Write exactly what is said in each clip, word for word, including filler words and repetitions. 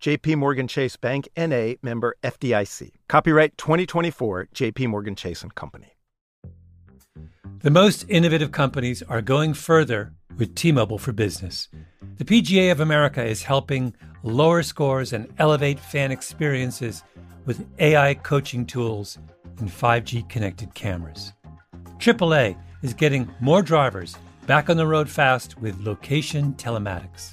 JPMorgan Chase Bank, N A, member F D I C. Copyright twenty twenty-four, JPMorgan Chase and Company. The most innovative companies are going further with T-Mobile for Business. The P G A of America is helping lower scores and elevate fan experiences with A I coaching tools and five G connected cameras. triple A is getting more drivers back on the road fast with location telematics.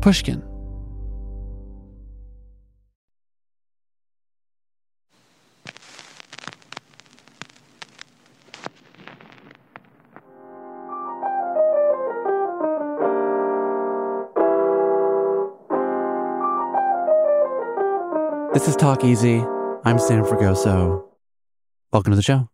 Pushkin. This is Talk Easy. I'm Sam Fragoso. Welcome to the show.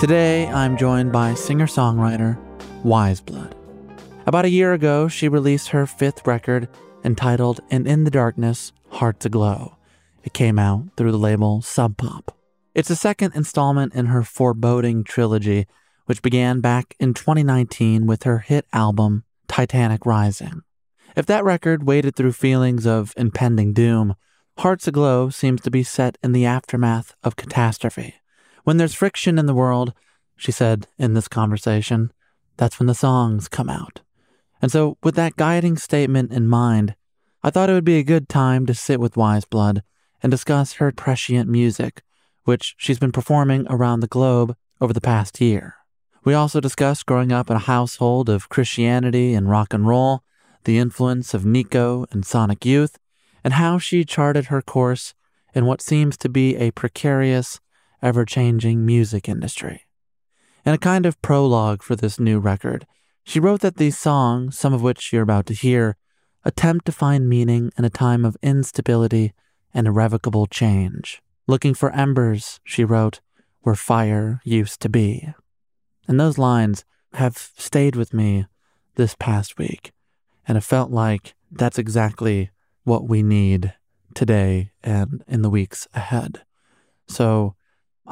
Today, I'm joined by singer-songwriter Weyes Blood. About a year ago, she released her fifth record entitled And In The Darkness, Hearts Aglow. It came out through the label Subpop. It's the second installment in her Foreboding trilogy, which began back in twenty nineteen with her hit album Titanic Rising. If that record waded through feelings of impending doom, Hearts Aglow seems to be set in the aftermath of catastrophe. When there's friction in the world, she said in this conversation, that's when the songs come out. And so with that guiding statement in mind, I thought it would be a good time to sit with Weyes Blood and discuss her prescient music, which she's been performing around the globe over the past year. We also discussed growing up in a household of Christianity and rock and roll, the influence of Nico and Sonic Youth, and how she charted her course in what seems to be a precarious, ever-changing music industry. In a kind of prologue for this new record, she wrote that these songs, some of which you're about to hear, attempt to find meaning in a time of instability and irrevocable change. Looking for embers, she wrote, where fire used to be. And those lines have stayed with me this past week, and it felt like that's exactly what we need today and in the weeks ahead. So,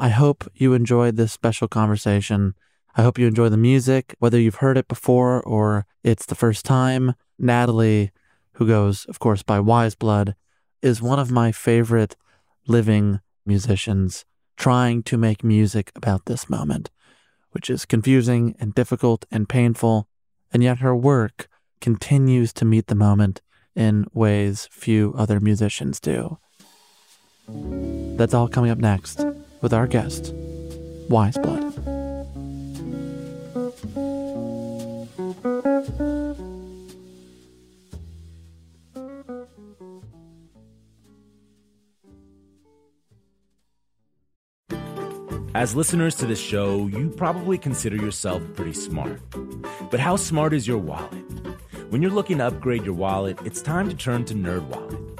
I hope you enjoyed this special conversation. I hope you enjoy the music, whether you've heard it before or it's the first time. Natalie, who goes, of course, by Weyes Blood, is one of my favorite living musicians trying to make music about this moment, which is confusing and difficult and painful, and yet her work continues to meet the moment in ways few other musicians do. That's all coming up next with our guest, Weyes Blood. As listeners to this show, you probably consider yourself pretty smart. But how smart is your wallet? When you're looking to upgrade your wallet, it's time to turn to NerdWallet.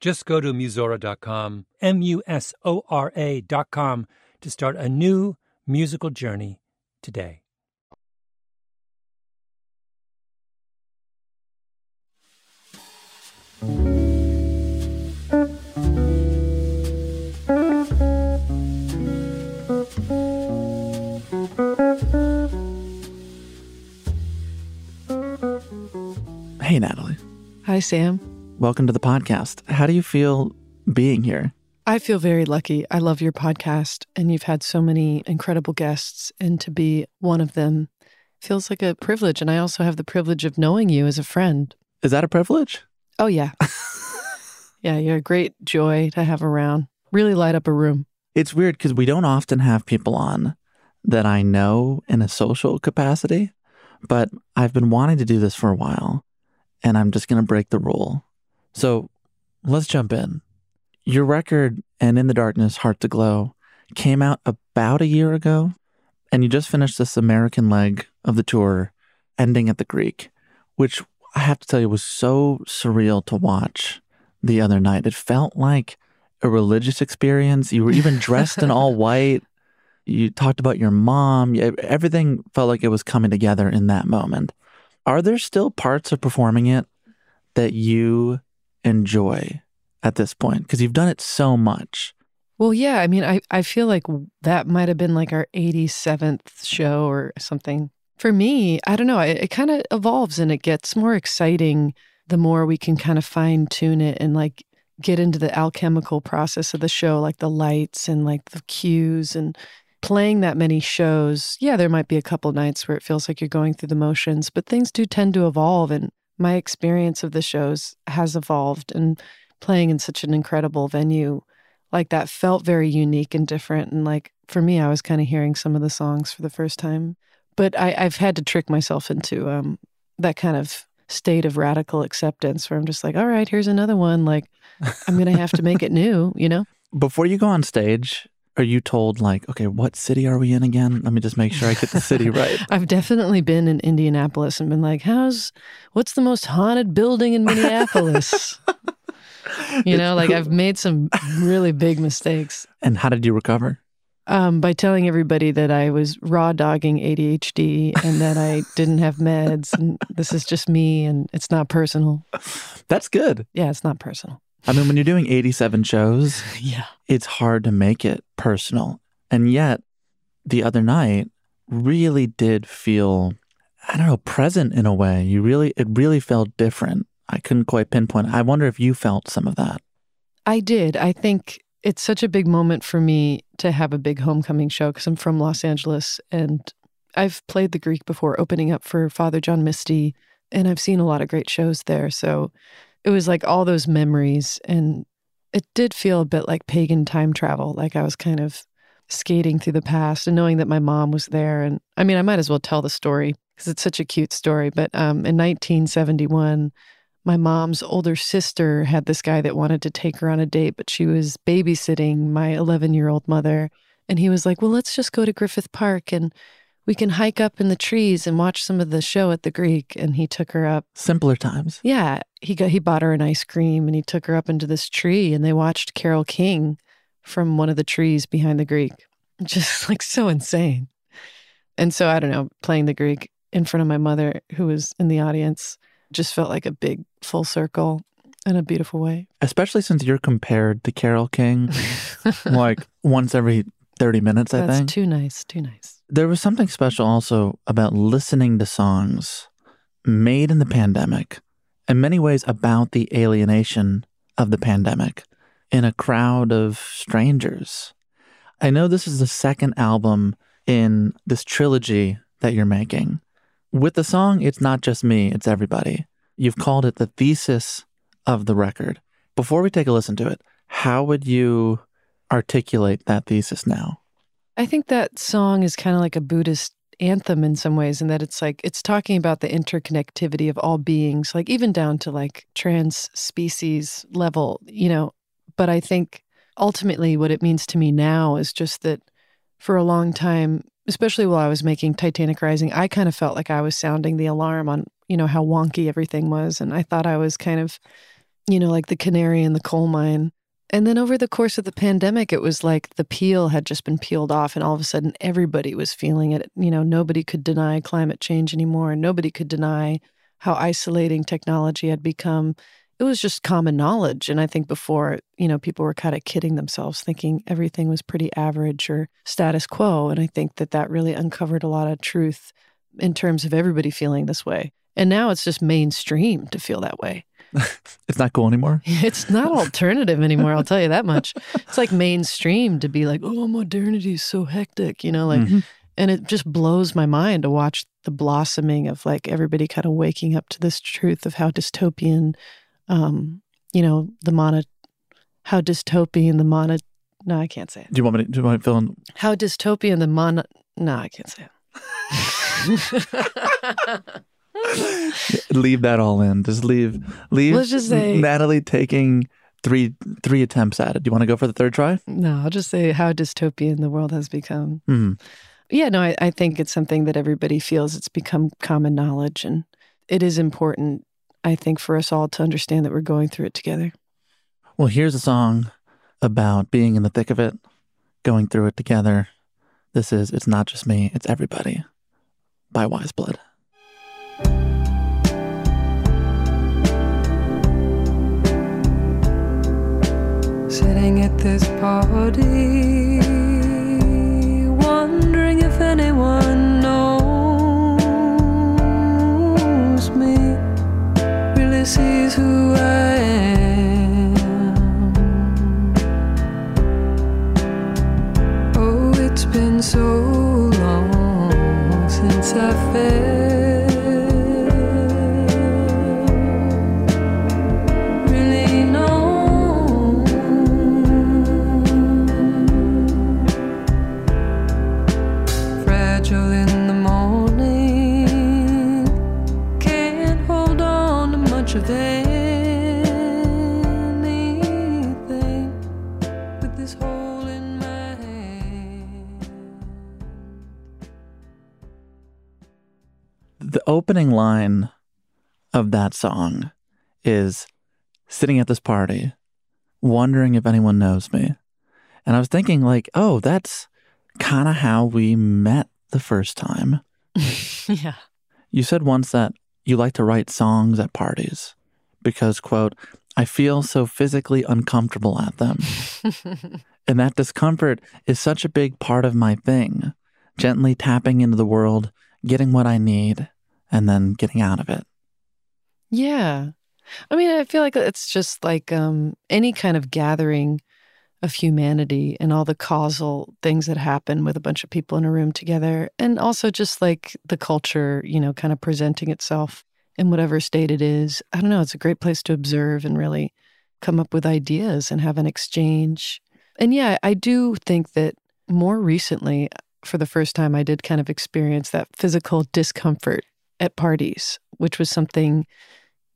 Just go to musora dot com, M U S O R A dot com, to start a new musical journey today. Hey, Natalie. Hi, Sam. Welcome to the podcast. How do you feel being here? I feel very lucky. I love your podcast, and you've had so many incredible guests, and to be one of them feels like a privilege. And I also have the privilege of knowing you as a friend. Is that a privilege? Oh, yeah. Yeah, you're a great joy to have around. Really light up a room. It's weird because we don't often have people on that I know in a social capacity, but I've been wanting to do this for a while, and I'm just going to break the rule. So let's jump in. Your record, And In The Darkness, Hearts Aglow, came out about a year ago, and you just finished this American leg of the tour, ending at the Greek, which I have to tell you was so surreal to watch the other night. It felt like a religious experience. You were even dressed in all white. You talked about your mom. Everything felt like it was coming together in that moment. Are there still parts of performing it that you enjoy at this point? Because you've done it so much. Well, yeah. I mean, I, I feel like that might have been like our eighty-seventh show or something. For me, I don't know. It, it kind of evolves and it gets more exciting the more we can kind of fine tune it and like get into the alchemical process of the show, like the lights and like the cues and playing that many shows. Yeah, there might be a couple nights where it feels like you're going through the motions, but things do tend to evolve, and my experience of the shows has evolved, and playing in such an incredible venue like that felt very unique and different. And like, for me, I was kind of hearing some of the songs for the first time, but I, I've had to trick myself into um, that kind of state of radical acceptance where I'm just like, all right, here's another one. Like, I'm going to have to make it new, you know? Before you go on stage, are you told like, okay, what city are we in again? Let me just make sure I get the city right. I've definitely been in Indianapolis and been like, how's, what's the most haunted building in Minneapolis? You know, like I've made some really big mistakes. And how did you recover? Um, by telling everybody that I was raw dogging A D H D and that I didn't have meds and this is just me and it's not personal. That's good. Yeah, it's not personal. I mean, when you're doing eighty-seven shows, yeah, it's hard to make it personal. And yet, the other night really did feel, I don't know, present in a way. You really, it really felt different. I couldn't quite pinpoint. I wonder if you felt some of that. I did. I think it's such a big moment for me to have a big homecoming show because I'm from Los Angeles and I've played the Greek before, opening up for Father John Misty, and I've seen a lot of great shows there. So it was like all those memories, and it did feel a bit like pagan time travel. Like I was kind of skating through the past and knowing that my mom was there. And I mean, I might as well tell the story because it's such a cute story. But um, in nineteen seventy-one, my mom's older sister had this guy that wanted to take her on a date, but she was babysitting my eleven-year-old mother. And he was like, well, let's just go to Griffith Park and we can hike up in the trees and watch some of the show at the Greek. And he took her up. Simpler times. Yeah. He got, he bought her an ice cream and he took her up into this tree and they watched Carole King from one of the trees behind the Greek. Just like so insane. And so, I don't know, playing the Greek in front of my mother who was in the audience just felt like a big full circle in a beautiful way. Especially since you're compared to Carole King like once every thirty minutes, I That's think. That's too nice, too nice. There was something special also about listening to songs made in the pandemic, in many ways about the alienation of the pandemic in a crowd of strangers. I know this is the second album in this trilogy that you're making. With the song, It's Not Just Me, It's Everybody. You've called it the thesis of the record. Before we take a listen to it, how would you articulate that thesis now? I think that song is kind of like a Buddhist anthem in some ways, in that it's like, it's talking about the interconnectivity of all beings, like even down to like trans species level, you know. But I think ultimately what it means to me now is just that for a long time, especially while I was making Titanic Rising, I kind of felt like I was sounding the alarm on, you know, how wonky everything was. And I thought I was kind of, you know, like the canary in the coal mine. And then over the course of the pandemic, it was like the peel had just been peeled off and all of a sudden everybody was feeling it. You know, nobody could deny climate change anymore. And nobody could deny how isolating technology had become. It was just common knowledge. And I think before, you know, people were kind of kidding themselves, thinking everything was pretty average or status quo. And I think that that really uncovered a lot of truth in terms of everybody feeling this way. And now it's just mainstream to feel that way. It's not cool anymore? It's not alternative anymore, I'll tell you that much. It's like mainstream to be like, oh, modernity is so hectic, you know, like, mm-hmm. And it just blows my mind to watch the blossoming of like everybody kind of waking up to this truth of how dystopian, um, you know, the mono, how dystopian the mono, no, I can't say it. Do you want me to, do you want me to fill in? How dystopian the mono, no, I can't say it. Leave that all in. Just leave. Leave. Let's just say Natalie taking three three attempts at it. Do you want to go for the third try? No, I'll just say how dystopian the world has become. Mm-hmm. Yeah, no, I, I think it's something that everybody feels. It's become common knowledge, and it is important, I think, for us all to understand that we're going through it together. Well, here's a song about being in the thick of it, going through it together. This is It's Not Just Me, It's Everybody by Weyes Blood. Sitting at this party, wondering if anyone knows me, really sees who I am. Oh, it's been so long since I felt opening line of that song is sitting at this party, wondering if anyone knows me. And I was thinking like, oh, that's kind of how we met the first time. Yeah. You said once that you like to write songs at parties because, quote, I feel so physically uncomfortable at them. And that discomfort is such a big part of my thing. gently tapping into the world, getting what I need, and then getting out of it. Yeah. I mean, I feel like it's just like um, any kind of gathering of humanity and all the causal things that happen with a bunch of people in a room together. And also just like the culture, you know, kind of presenting itself in whatever state it is. I don't know, it's a great place to observe and really come up with ideas and have an exchange. And yeah, I do think that more recently, for the first time, I did kind of experience that physical discomfort at parties, which was something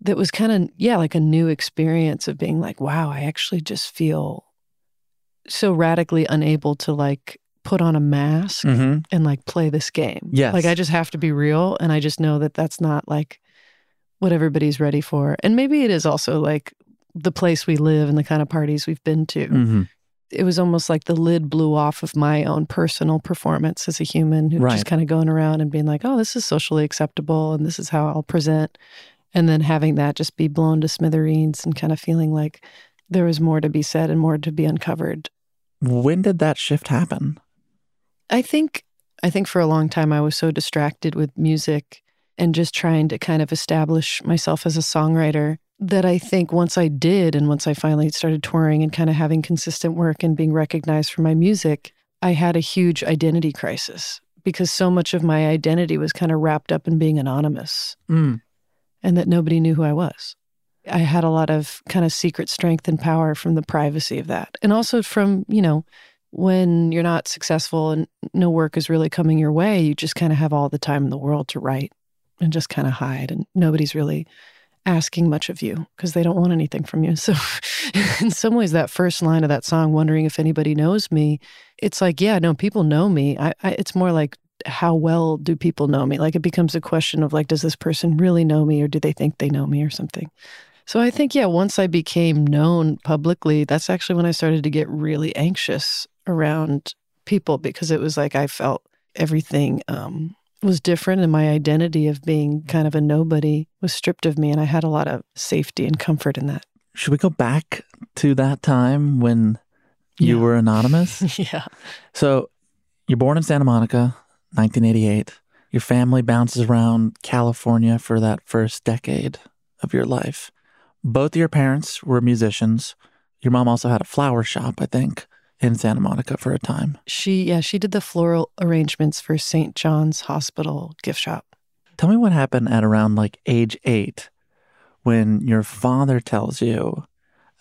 that was kind of, yeah, like a new experience of being like, wow, I actually just feel so radically unable to like put on a mask mm-hmm. and like play this game. Yes. Like I just have to be real. And I just know that that's not like what everybody's ready for. And maybe it is also like the place we live and the kind of parties we've been to. Mm-hmm. It was almost like the lid blew off of my own personal performance as a human who right. just kind of going around and being like, oh, this is socially acceptable and this is how I'll present. And then having that just be blown to smithereens and kind of feeling like there was more to be said and more to be uncovered. When did that shift happen? I think I think for a long time I was so distracted with music and just trying to kind of establish myself as a songwriter that I think once I did and once I finally started touring and kind of having consistent work and being recognized for my music, I had a huge identity crisis because so much of my identity was kind of wrapped up in being anonymous mm. and that nobody knew who I was. I had a lot of kind of secret strength and power from the privacy of that. And also from, you know, when you're not successful and no work is really coming your way, you just kind of have all the time in the world to write and just kind of hide. And nobody's really asking much of you because they don't want anything from you. So in some ways, that first line of that song, wondering if anybody knows me, it's like, yeah, no, people know me. I, I, it's more like, how well do people know me? Like it becomes a question of like, does this person really know me or do they think they know me or something? So I think, yeah, once I became known publicly, that's actually when I started to get really anxious around people because it was like I felt everything um, was different and my identity of being kind of a nobody was stripped of me and I had a lot of safety and comfort in that. Should we go back to that time when you yeah. were anonymous? yeah. So you're born in Santa Monica, nineteen eighty-eight. Your family bounces around California for that first decade of your life. Both of your parents were musicians. Your mom also had a flower shop, I think, in Santa Monica for a time. She, yeah, she did the floral arrangements for Saint John's Hospital gift shop. Tell me what happened at around like age eight when your father tells you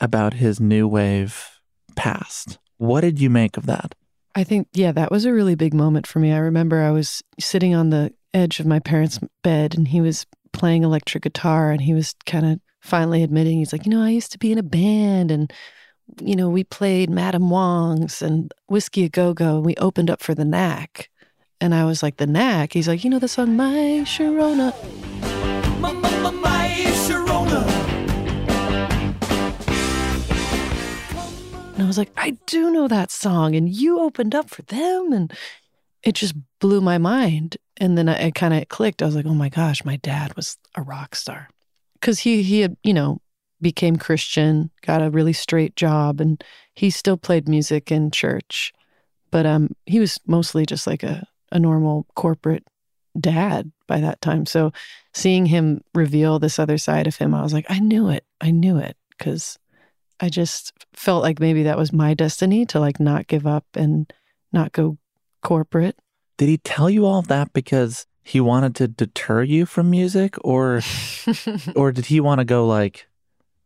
about his new wave past. What did you make of that? I think, yeah, that was a really big moment for me. I remember I was sitting on the edge of my parents' bed and he was playing electric guitar and he was kind of finally admitting, he's like, you know, I used to be in a band and, you know, we played Madame Wong's and Whiskey a Go Go and we opened up for The Knack. And I was like, The Knack? He's like, you know the song, My Sharona? My, my, my, my Sharona. And I was like, I do know that song and you opened up for them. And it just blew my mind. And then I, I kind of clicked. I was like, oh my gosh, my dad was a rock star. Because he, he had, you know, became Christian, got a really straight job, and he still played music in church. But um, he was mostly just like a, a normal corporate dad by that time. So seeing him reveal this other side of him, I was like, I knew it. I knew it. Because I just felt like maybe that was my destiny to like not give up and not go corporate. Did he tell you all that because he wanted to deter you from music, or or did he want to go like,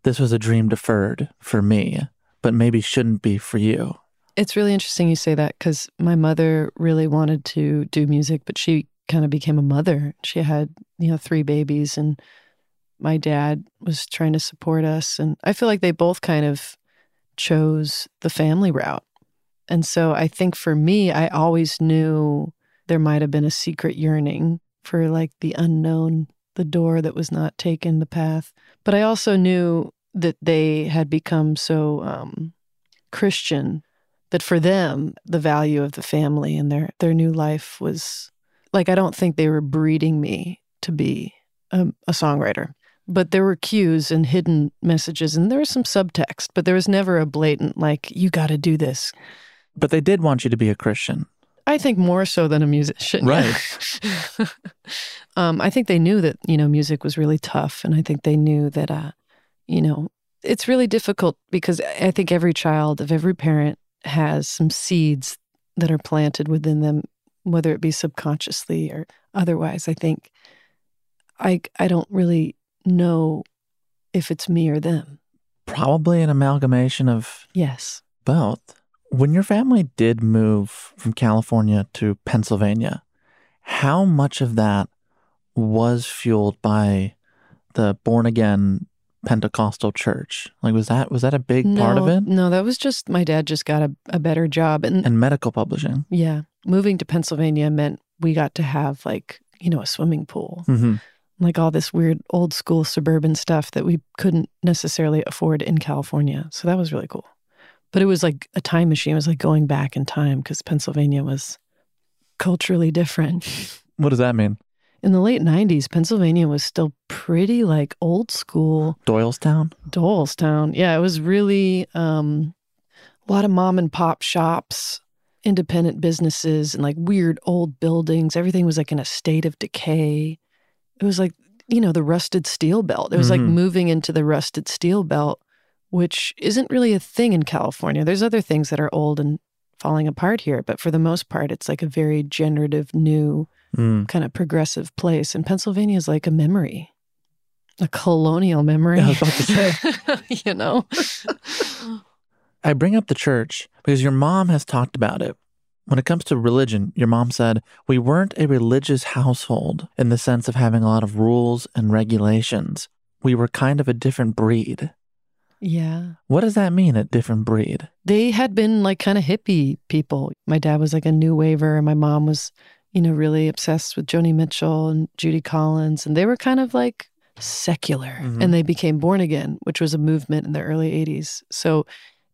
this was a dream deferred for me, but maybe shouldn't be for you? It's really interesting you say that because my mother really wanted to do music, but she kind of became a mother. She had, you know, three babies and my dad was trying to support us. And I feel like they both kind of chose the family route. And so I think for me, I always knew there might have been a secret yearning for like the unknown, the door that was not taken, the path. But I also knew that they had become so um, Christian that for them, the value of the family and their, their new life was like, I don't think they were breeding me to be a, a songwriter. But there were cues and hidden messages and there was some subtext, but there was never a blatant like, you got to do this. But they did want you to be a Christian. I think more so than a musician. Right. um, I think they knew that, you know, music was really tough. And I think they knew that, uh, you know, it's really difficult because I think every child of every parent has some seeds that are planted within them, whether it be subconsciously or otherwise. I think I I don't really know if it's me or them. Probably an amalgamation of yes, both. When your family did move from California to Pennsylvania, how much of that was fueled by the born-again Pentecostal church? Like, was that was that a big no, part of it? No, that was just, my dad just got a, a better job. And, and medical publishing. Yeah. Moving to Pennsylvania meant we got to have, like, you know, a swimming pool. Mm-hmm. Like all this weird old school suburban stuff that we couldn't necessarily afford in California. So that was really cool. But it was like a time machine. It was like going back in time because Pennsylvania was culturally different. What does that mean? In the late nineties, Pennsylvania was still pretty like old school. Doylestown? Doylestown. Yeah, it was really um, a lot of mom and pop shops, independent businesses, and like weird old buildings. Everything was like in a state of decay. It was like, you know, the rusted steel belt. It was mm-hmm. like moving into the rusted steel belt, which isn't really a thing in California. There's other things that are old and falling apart here, but for the most part, it's like a very generative, new, mm. kind of progressive place. And Pennsylvania is like a memory, a colonial memory. Yeah, I was about to say. You know? I bring up the church because your mom has talked about it. When it comes to religion, your mom said, we weren't a religious household in the sense of having a lot of rules and regulations. We were kind of a different breed. Yeah. What does that mean, a different breed? They had been like kind of hippie people. My dad was like a new waver and my mom was, you know, really obsessed with Joni Mitchell and Judy Collins. And they were kind of like secular mm-hmm. and they became born again, which was a movement in the early eighties. So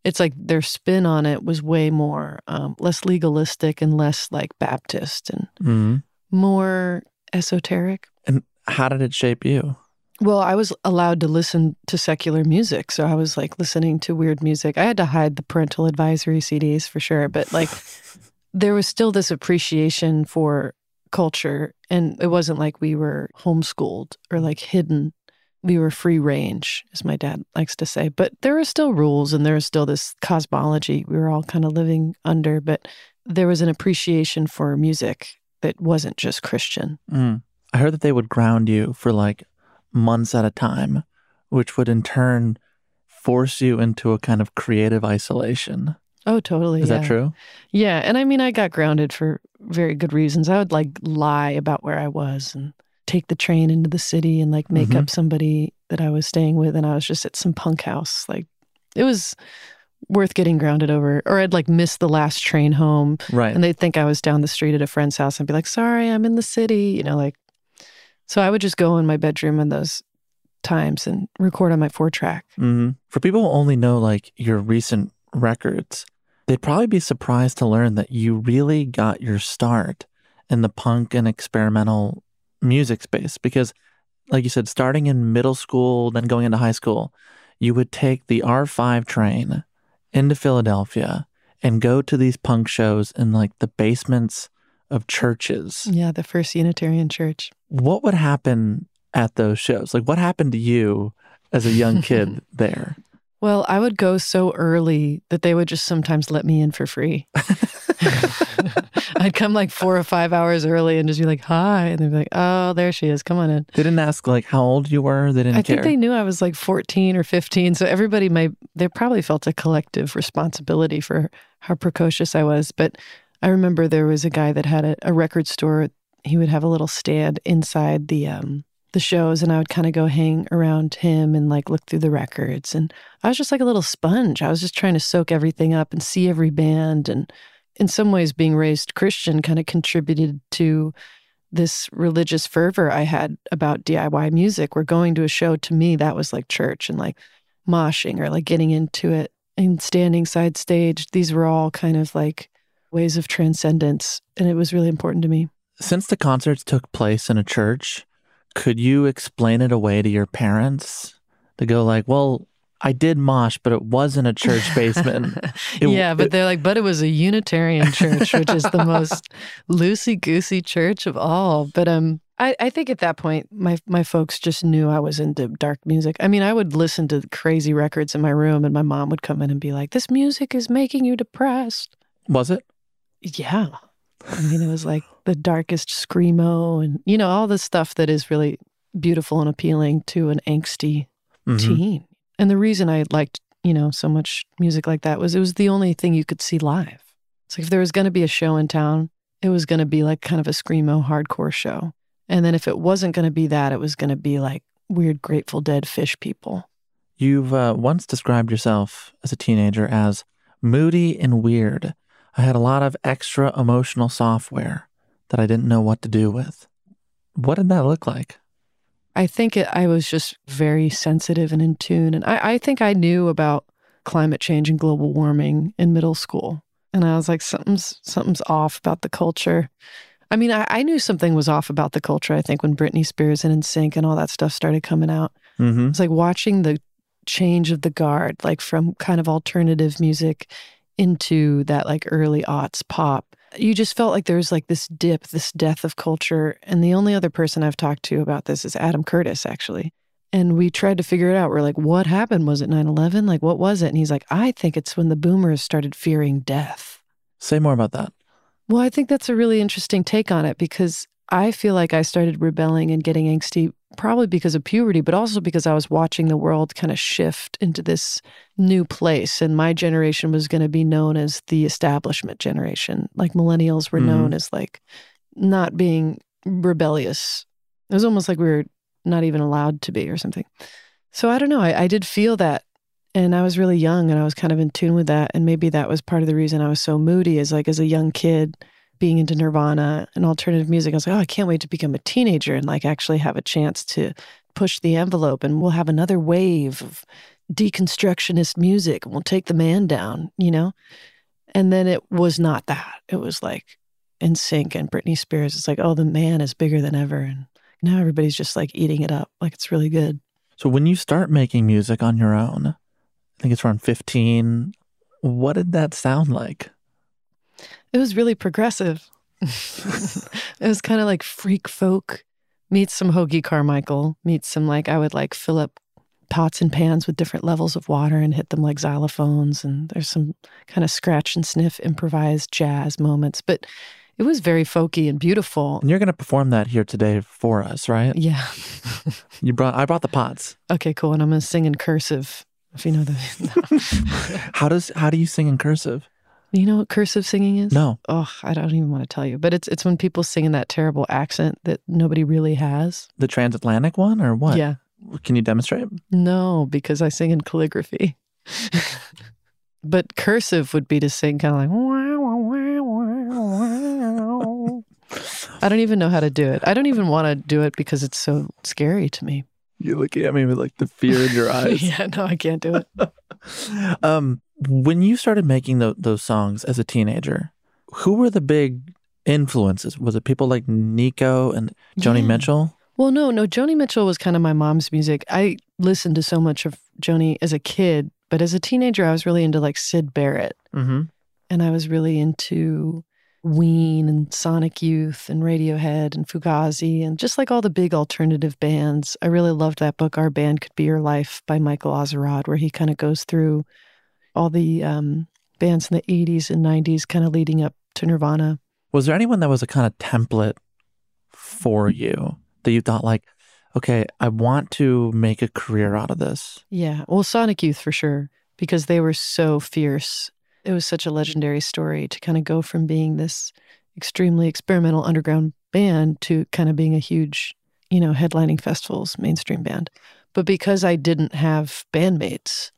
it's like their spin on it was way more, um, less legalistic and less like Baptist and mm-hmm. more esoteric. And how did it shape you? Well, I was allowed to listen to secular music, so I was, like, listening to weird music. I had to hide the parental advisory C Ds for sure, but, like, there was still this appreciation for culture, and it wasn't like we were homeschooled or, like, hidden. We were free range, as my dad likes to say, but there were still rules, and there was still this cosmology we were all kind of living under, but there was an appreciation for music that wasn't just Christian. Mm. I heard that they would ground you for, like, months at a time, which would in turn force you into a kind of creative isolation. Oh, totally. Is yeah. that true? Yeah. And I mean, I got grounded for very good reasons. I would like lie about where I was and take the train into the city and like make mm-hmm. up somebody that I was staying with. And I was just at some punk house. Like it was worth getting grounded over. Or I'd like miss the last train home. Right. And they'd think I was down the street at a friend's house and be like, sorry, I'm in the city. You know, like. So I would just go in my bedroom in those times and record on my four-track. Mm-hmm. For people who only know, like, your recent records, they'd probably be surprised to learn that you really got your start in the punk and experimental music space. Because, like you said, starting in middle school, then going into high school, you would take the R five train into Philadelphia and go to these punk shows in, like, the basements of churches. Yeah, the First Unitarian Church. What would happen at those shows? Like, what happened to you as a young kid there? Well, I would go so early that they would just sometimes let me in for free. I'd come like four or five hours early and just be like, hi. And they'd be like, oh, there she is. Come on in. They didn't ask like how old you were. They didn't I care. I think they knew I was like fourteen or fifteen. So everybody, may, they probably felt a collective responsibility for how precocious I was. But I remember there was a guy that had a, a record store. He would have a little stand inside the um, the shows, and I would kind of go hang around him and like look through the records. And I was just like a little sponge. I was just trying to soak everything up and see every band. And in some ways, being raised Christian kind of contributed to this religious fervor I had about D I Y music, where going to a show, to me, that was like church and like moshing or like getting into it and standing side stage. These were all kind of like ways of transcendence, and it was really important to me. Since the concerts took place in a church, could you explain it away to your parents to go like, well, I did mosh, but it wasn't a church basement. It, yeah, but it, they're like, but it was a Unitarian church, which is the most loosey-goosey church of all. But um, I, I think at that point, my my folks just knew I was into dark music. I mean, I would listen to crazy records in my room, and my mom would come in and be like, this music is making you depressed. Was it? Yeah. I mean, it was like the darkest screamo and, you know, all the stuff that is really beautiful and appealing to an angsty mm-hmm. teen. And the reason I liked, you know, so much music like that was it was the only thing you could see live. So if there was going to be a show in town, it was going to be like kind of a screamo hardcore show. And then if it wasn't going to be that, it was going to be like weird Grateful Dead fish people. You've uh, once described yourself as a teenager as moody and weird. I had a lot of extra emotional software that I didn't know what to do with. What did that look like? I think it, I was just very sensitive and in tune. And I, I think I knew about climate change and global warming in middle school. And I was like, something's something's off about the culture. I mean, I, I knew something was off about the culture, I think, when Britney Spears and N Sync and all that stuff started coming out. Mm-hmm. It was like watching the change of the guard, like from kind of alternative music into that like early aughts pop. You just felt like there was like this dip, this death of culture. And the only other person I've talked to about this is Adam Curtis, actually. And we tried to figure it out. We're like, what happened? Was it nine eleven? Like, what was it? And he's like, I think it's when the boomers started fearing death. Say more about that. Well, I think that's a really interesting take on it because I feel like I started rebelling and getting angsty probably because of puberty, but also because I was watching the world kind of shift into this new place. And my generation was going to be known as the establishment generation. Like millennials were mm-hmm. known as like not being rebellious. It was almost like we were not even allowed to be or something. So I don't know. I, I did feel that. And I was really young and I was kind of in tune with that. And maybe that was part of the reason I was so moody is like as a young kid, being into Nirvana and alternative music, I was like, oh, I can't wait to become a teenager and like actually have a chance to push the envelope and we'll have another wave of deconstructionist music and we'll take the man down, you know? And then it was not that. It was like N Sync and Britney Spears. It's like, oh, the man is bigger than ever. And now everybody's just like eating it up. Like it's really good. So when you start making music on your own, I think it's around fifteen, what did that sound like? It was really progressive. It was kind of like freak folk meets some Hoagie Carmichael, meets some like, I would like fill up pots and pans with different levels of water and hit them like xylophones. And there's some kind of scratch and sniff improvised jazz moments. But it was very folky and beautiful. And you're going to perform that here today for us, right? Yeah. you brought. I brought the pots. Okay, cool. And I'm going to sing in cursive, if you know that. how does How do you sing in cursive? You know what cursive singing is? No. Oh, I don't even want to tell you. But it's it's when people sing in that terrible accent that nobody really has. The transatlantic one or what? Yeah. Can you demonstrate? No, because I sing in calligraphy. But cursive would be to sing kind of like, wah, wah, wah, wah, wah. I don't even know how to do it. I don't even want to do it because it's so scary to me. You're looking at me with like the fear in your eyes. Yeah, no, I can't do it. um. When you started making the, those songs as a teenager, who were the big influences? Was it people like Nico and Joni yeah. Mitchell? Well, no, no. Joni Mitchell was kind of my mom's music. I listened to so much of Joni as a kid, but as a teenager, I was really into like Syd Barrett. Mm-hmm. And I was really into Ween and Sonic Youth and Radiohead and Fugazi and just like all the big alternative bands. I really loved that book, Our Band Could Be Your Life by Michael Azerrad, where he kind of goes through all the um, bands in the eighties and nineties kind of leading up to Nirvana. Was there anyone that was a kind of template for you that you thought like, okay, I want to make a career out of this? Yeah, well, Sonic Youth for sure, because they were so fierce. It was such a legendary story to kind of go from being this extremely experimental underground band to kind of being a huge, you know, headlining festivals, mainstream band. But because I didn't have bandmates,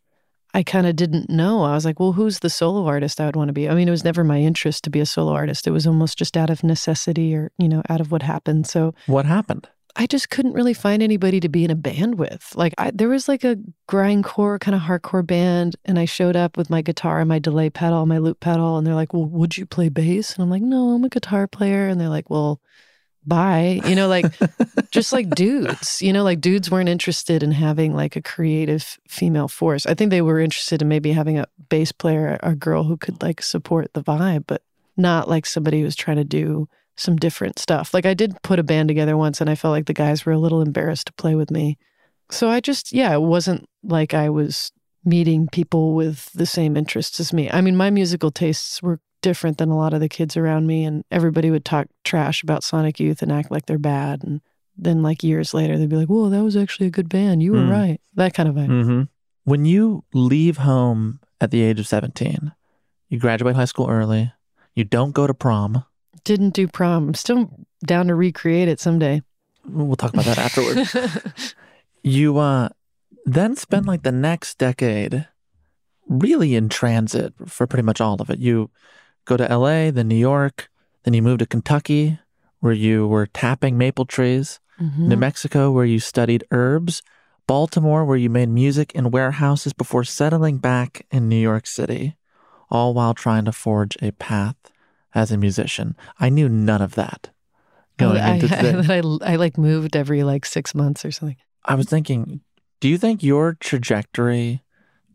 I kind of didn't know. I was like, well, who's the solo artist I would want to be? I mean, it was never my interest to be a solo artist. It was almost just out of necessity or, you know, out of what happened. So what happened? I just couldn't really find anybody to be in a band with. Like I, there was like a grindcore kind of hardcore band. And I showed up with my guitar and my delay pedal, my loop pedal. And they're like, well, would you play bass? And I'm like, no, I'm a guitar player. And they're like, well, bye, you know, like just like dudes, you know, like dudes weren't interested in having like a creative female force. I think they were interested in maybe having a bass player or a girl who could like support the vibe, but not like somebody who's trying to do some different stuff. Like I did put a band together once and I felt like the guys were a little embarrassed to play with me. So I just, yeah, it wasn't like I was meeting people with the same interests as me. I mean, my musical tastes were different than a lot of the kids around me, and everybody would talk trash about Sonic Youth and act like they're bad. And then like years later, they'd be like, whoa, that was actually a good band. You were mm. right. That kind of vibe. Mm-hmm. When you leave home at the age of seventeen, you graduate high school early, you don't go to prom. Didn't do prom. I'm still down to recreate it someday. We'll talk about that afterwards. You uh, then spend like the next decade really in transit for pretty much all of it. You go to L A, then New York, then you move to Kentucky, where you were tapping maple trees, mm-hmm. New Mexico, where you studied herbs, Baltimore, where you made music in warehouses before settling back in New York City, all while trying to forge a path as a musician. I knew none of that. Going I, into I, I, I, I like moved every like six months or something. I was thinking, do you think your trajectory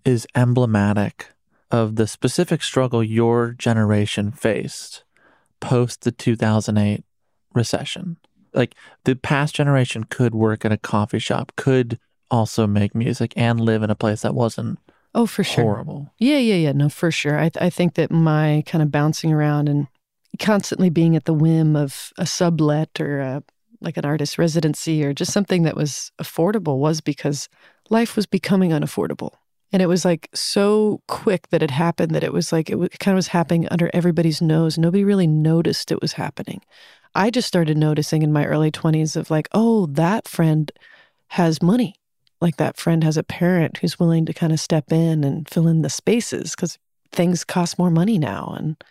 is emblematic of the specific struggle your generation faced post the two thousand eight recession? Like the past generation could work at a coffee shop, could also make music and live in a place that wasn't oh, for sure. horrible. Yeah, yeah, yeah. No, for sure. I, th- I think that my kind of bouncing around and constantly being at the whim of a sublet or a like an artist residency or just something that was affordable was because life was becoming unaffordable. And it was like so quick that it happened that it was like, it, was, it kind of was happening under everybody's nose. Nobody really noticed it was happening. I just started noticing in my early twenties of like, oh, that friend has money. Like that friend has a parent who's willing to kind of step in and fill in the spaces because things cost more money now. And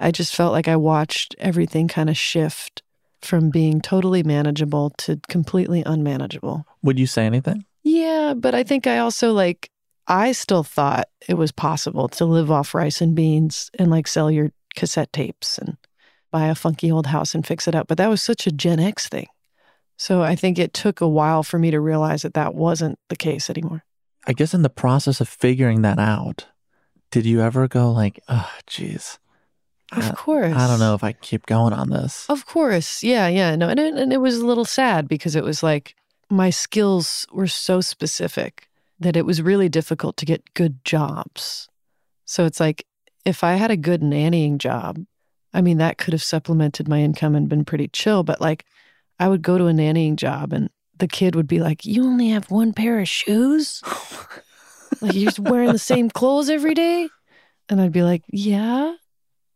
I just felt like I watched everything kind of shift from being totally manageable to completely unmanageable. Would you say anything? Yeah, but I think I also like, I still thought it was possible to live off rice and beans and like sell your cassette tapes and buy a funky old house and fix it up. But that was such a Gen X thing. So I think it took a while for me to realize that that wasn't the case anymore. I guess in the process of figuring that out, did you ever go like, oh, geez. Of course. I, I don't know if I keep going on this. Of course. Yeah, yeah. No, and it, and it was a little sad because it was like my skills were so specific that it was really difficult to get good jobs. So it's like if I had a good nannying job, I mean, that could have supplemented my income and been pretty chill. But like I would go to a nannying job and the kid would be like, you only have one pair of shoes? Like you're just wearing the same clothes every day? And I'd be like, yeah.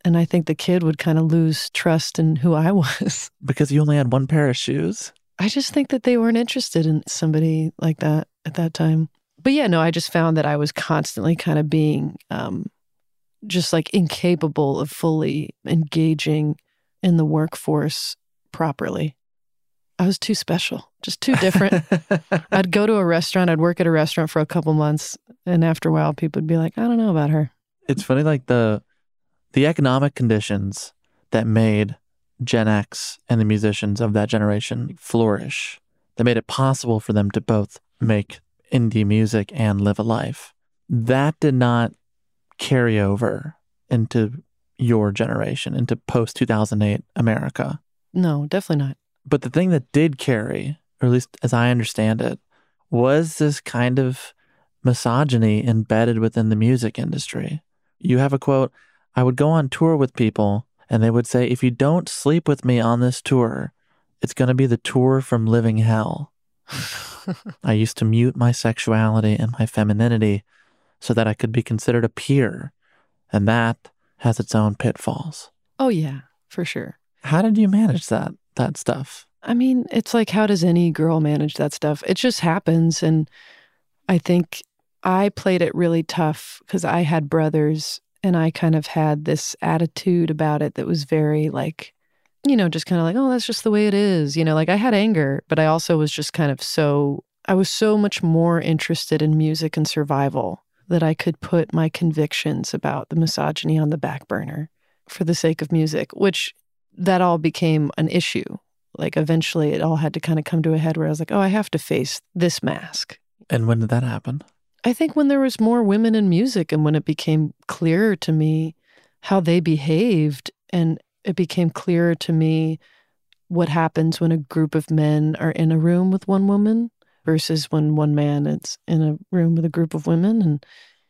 And I think the kid would kind of lose trust in who I was. Because you only had one pair of shoes? I just think that they weren't interested in somebody like that at that time. But yeah, no, I just found that I was constantly kind of being um, just like incapable of fully engaging in the workforce properly. I was too special, just too different. I'd go to a restaurant, I'd work at a restaurant for a couple months. And after a while, people would be like, I don't know about her. It's funny, like the... The economic conditions that made Gen X and the musicians of that generation flourish, that made it possible for them to both make indie music and live a life, that did not carry over into your generation, into post-two thousand eight America. No, definitely not. But the thing that did carry, or at least as I understand it, was this kind of misogyny embedded within the music industry. You have a quote... I would go on tour with people and they would say, if you don't sleep with me on this tour, it's going to be the tour from living hell. I used to mute my sexuality and my femininity so that I could be considered a peer. And that has its own pitfalls. Oh, yeah, for sure. How did you manage that, that stuff? I mean, it's like, how does any girl manage that stuff? It just happens. And I think I played it really tough because I had brothers. And I kind of had this attitude about it that was very like, you know, just kind of like, oh, that's just the way it is. You know, like I had anger, but I also was just kind of so, I was so much more interested in music and survival that I could put my convictions about the misogyny on the back burner for the sake of music, which that all became an issue. like eventually it all had to kind of come to a head where I was like, oh, I have to face this mask. And when did that happen? I think when there was more women in music and when it became clearer to me how they behaved, and it became clearer to me what happens when a group of men are in a room with one woman versus when one man is in a room with a group of women. And,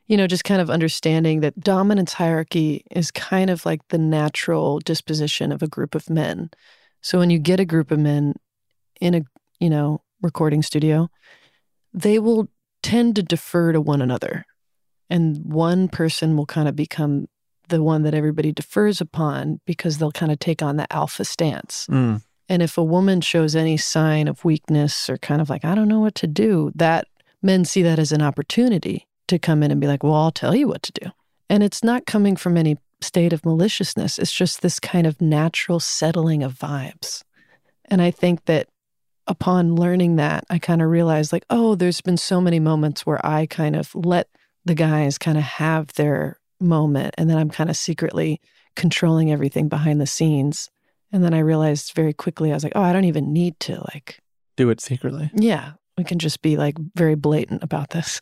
you know, just kind of understanding that dominance hierarchy is kind of like the natural disposition of a group of men. So when you get a group of men in a, you know, recording studio, they will tend to defer to one another. And one person will kind of become the one that everybody defers upon because they'll kind of take on the alpha stance. Mm. And if a woman shows any sign of weakness or kind of like, I don't know what to do, that men see that as an opportunity to come in and be like, well, I'll tell you what to do. And it's not coming from any state of maliciousness. It's just this kind of natural settling of vibes. And I think that upon learning that, I kind of realized like, oh, there's been so many moments where I kind of let the guys kind of have their moment, and then I'm kind of secretly controlling everything behind the scenes. And then I realized very quickly, I was like, oh, I don't even need to like... do it secretly. Yeah. We can just be like very blatant about this.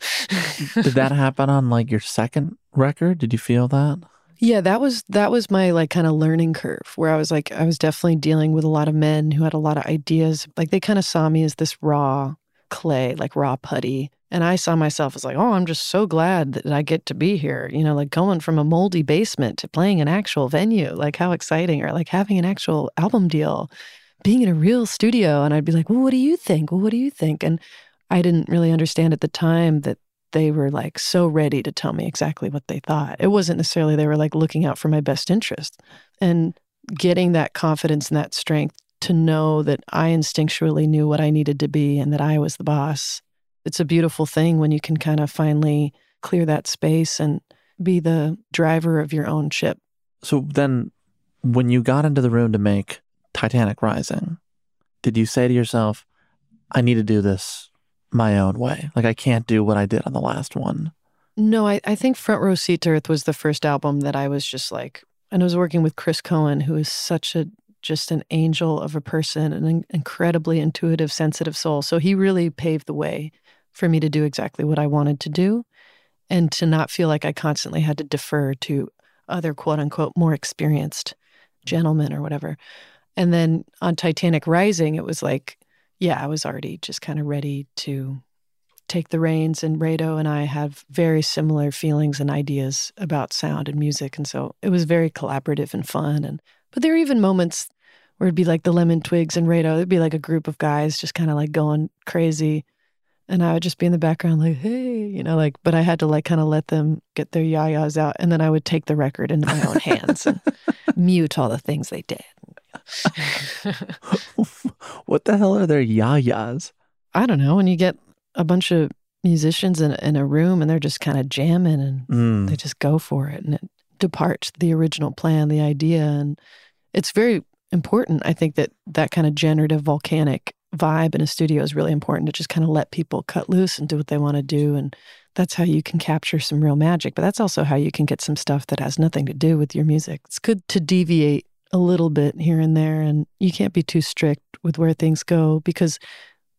Did that happen on like your second record? Did you feel that? Yeah, that was that was my like kind of learning curve where I was like, I was definitely dealing with a lot of men who had a lot of ideas. Like they kind of saw me as this raw clay, like raw putty. And I saw myself as like, oh, I'm just so glad that I get to be here. You know, like going from a moldy basement to playing an actual venue. Like how exciting. Or like having an actual album deal, being in a real studio. And I'd be like, well, what do you think? Well, what do you think? And I didn't really understand at the time that they were like so ready to tell me exactly what they thought. It wasn't necessarily they were like looking out for my best interest. And getting that confidence and that strength to know that I instinctually knew what I needed to be and that I was the boss. It's a beautiful thing when you can kind of finally clear that space and be the driver of your own ship. So then when you got into the room to make Titanic Rising, did you say to yourself, I need to do this my own way? Like, I can't do what I did on the last one. No, I, I think Front Row Seat to Earth was the first album that I was just like, and I was working with Chris Cohen, who is such a just an angel of a person, an incredibly intuitive, sensitive soul. So he really paved the way for me to do exactly what I wanted to do and to not feel like I constantly had to defer to other quote-unquote more experienced gentlemen or whatever. And then on Titanic Rising, it was like, yeah, I was already just kind of ready to take the reins, and Rado and I have very similar feelings and ideas about sound and music, and so it was very collaborative and fun. And but there were even moments where it'd be like the Lemon Twigs and Rado, it'd be like a group of guys just kind of like going crazy. And I would just be in the background like, hey, you know, like, but I had to like kind of let them get their yayas out. And then I would take the record into my own hands and mute all the things they did. What the hell are their yayas? I don't know. When you get a bunch of musicians in, in a room and they're just kind of jamming and mm. they just go for it. And it departs the original plan, the idea. And it's very important, I think, that that kind of generative volcanic vibe in a studio is really important, to just kind of let people cut loose and do what they want to do. And that's how you can capture some real magic. But that's also how you can get some stuff that has nothing to do with your music. It's good to deviate a little bit here and there, and you can't be too strict with where things go, because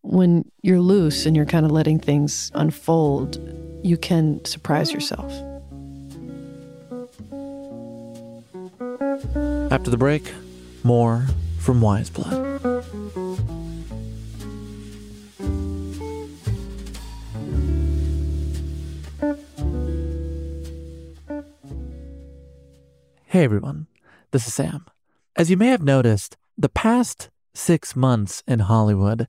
when you're loose and you're kind of letting things unfold, you can surprise yourself. After the break, more from Weyes Blood. Hey everyone, this is Sam. As you may have noticed, the past six months in Hollywood,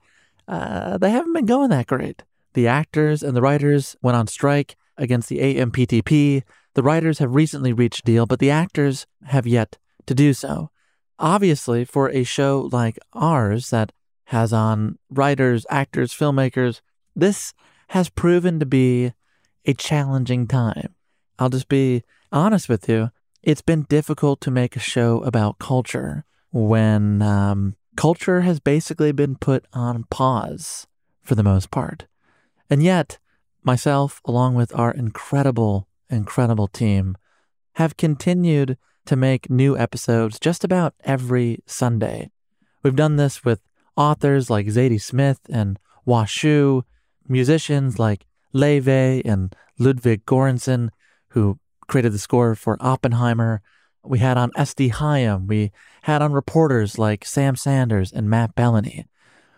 uh, they haven't been going that great. The actors and the writers went on strike against the A M P T P. The writers have recently reached a deal, but the actors have yet to do so. Obviously, for a show like ours that has on writers, actors, filmmakers, this has proven to be a challenging time. I'll just be honest with you. It's been difficult to make a show about culture when um, culture has basically been put on pause for the most part. And yet, myself, along with our incredible, incredible team, have continued to make new episodes just about every Sunday. We've done this with authors like Zadie Smith and Washu, musicians like Leve and Ludwig Göransson, who created the score for Oppenheimer. We had on Esti Chaim. We had on reporters like Sam Sanders and Matt Bellany.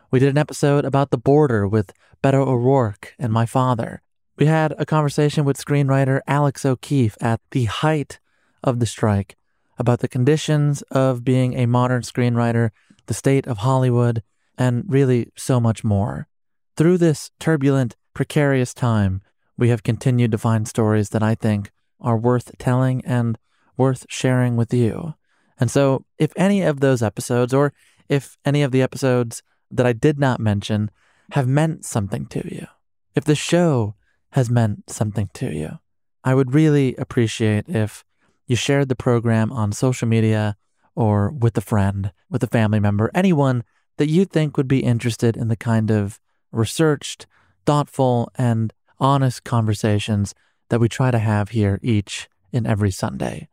We did an episode about the border with Beto O'Rourke and my father. We had a conversation with screenwriter Alex O'Keefe at the height of the strike about the conditions of being a modern screenwriter, the state of Hollywood, and really so much more. Through this turbulent, precarious time, we have continued to find stories that I think are worth telling and worth sharing with you. And so if any of those episodes, or if any of the episodes that I did not mention have meant something to you, if the show has meant something to you, I would really appreciate if you shared the program on social media or with a friend, with a family member, anyone that you think would be interested in the kind of researched, thoughtful, and honest conversations that we try to have here each and every Sunday.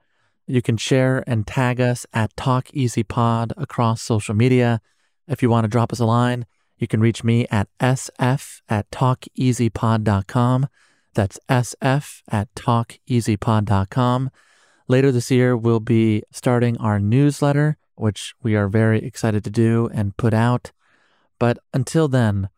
You can share and tag us at TalkEasyPod across social media. If you want to drop us a line, you can reach me at s f at talk easy pod dot com. That's s f at talk easy pod dot com. Later this year, we'll be starting our newsletter, which we are very excited to do and put out. But until then,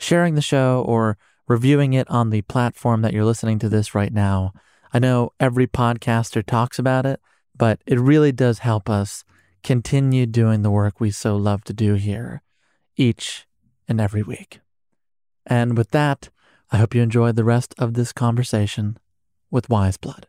sharing the show or reviewing it on the platform that you're listening to this right now, I know every podcaster talks about it, but it really does help us continue doing the work we so love to do here each and every week. And with that, I hope you enjoyed the rest of this conversation with Weyes Blood.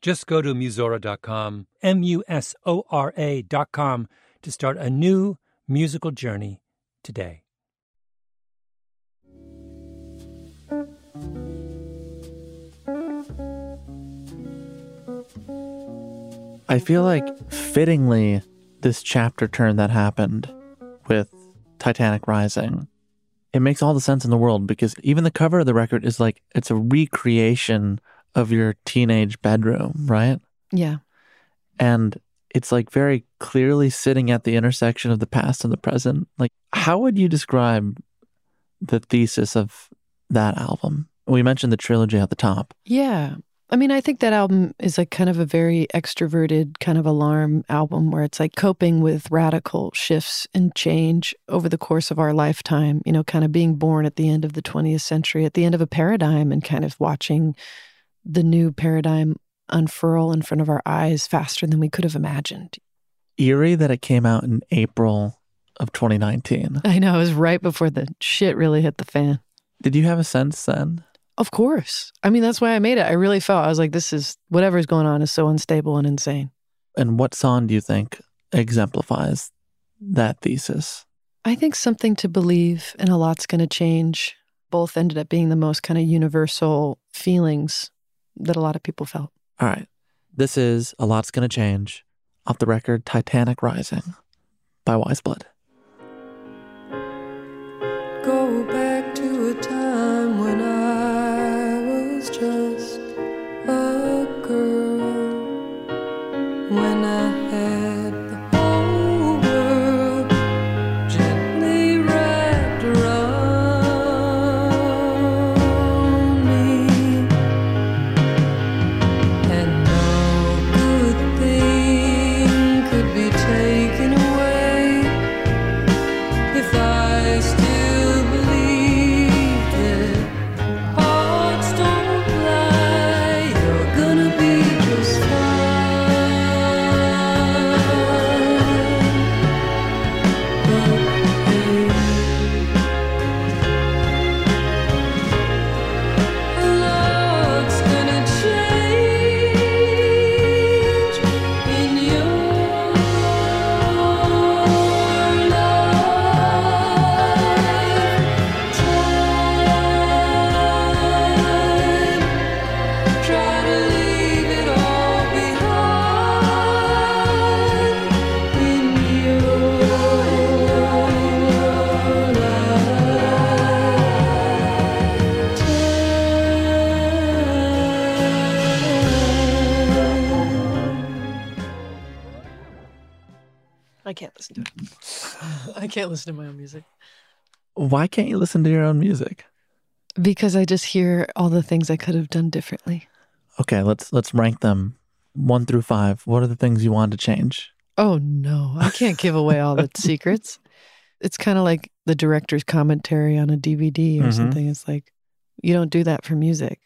Just go to musora dot com, M U S O R A dot com, to start a new musical journey today. I feel like, fittingly, this chapter turn that happened with Titanic Rising, it makes all the sense in the world, because even the cover of the record is like, it's a recreation of your teenage bedroom, right? Yeah. And it's like very clearly sitting at the intersection of the past and the present. Like, how would you describe the thesis of that album? We mentioned the trilogy at the top. Yeah. I mean, I think that album is like kind of a very extroverted kind of alarm album where it's like coping with radical shifts and change over the course of our lifetime, you know, kind of being born at the end of the twentieth century, at the end of a paradigm, and kind of watching the new paradigm unfurl in front of our eyes faster than we could have imagined. Eerie that it came out in April of twenty nineteen. I know, it was right before the shit really hit the fan. Did you have a sense then? Of course. I mean, that's why I made it. I really felt, I was like, this is, whatever's going on is so unstable and insane. And what song do you think exemplifies that thesis? I think Something to Believe and A Lot's Gonna Change both ended up being the most kind of universal feelings that a lot of people felt. All right. This is A Lot's Gonna Change, off the record Titanic Rising by Weyes Blood. Go back to a time when I just a girl, when I had the whole world gently wrapped around me, and no good thing could be taken away if I still believed it. I can't listen to it. I can't listen to my own music. Why can't you listen to your own music? Because I just hear all the things I could have done differently. Okay, let's let's rank them one through five. What are the things you want to change? Oh no, I can't give away all the secrets. It's kind of like the director's commentary on a D V D or mm-hmm. something. It's like, you don't do that for music.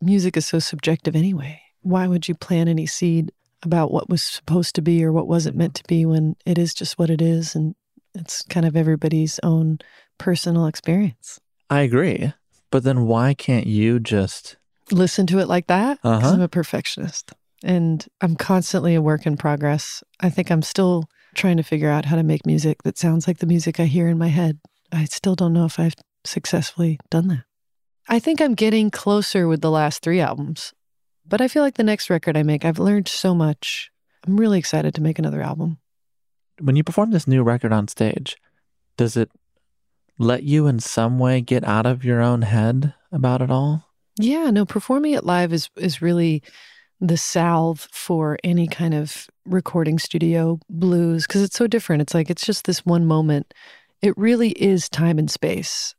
Music is so subjective anyway. Why would you plant any seed about what was supposed to be or what wasn't meant to be when it is just what it is, and it's kind of everybody's own personal experience? I agree. But then why can't you just... listen to it like that? Because uh-huh. I'm a perfectionist and I'm constantly a work in progress. I think I'm still trying to figure out how to make music that sounds like the music I hear in my head. I still don't know if I've successfully done that. I think I'm getting closer with the last three albums. But I feel like the next record I make, I've learned so much. I'm really excited to make another album. When you perform this new record on stage, does it let you in some way get out of your own head about it all? Yeah, no, performing it live is, is really the salve for any kind of recording studio blues, because it's so different. It's like, it's just this one moment. It really is time and space.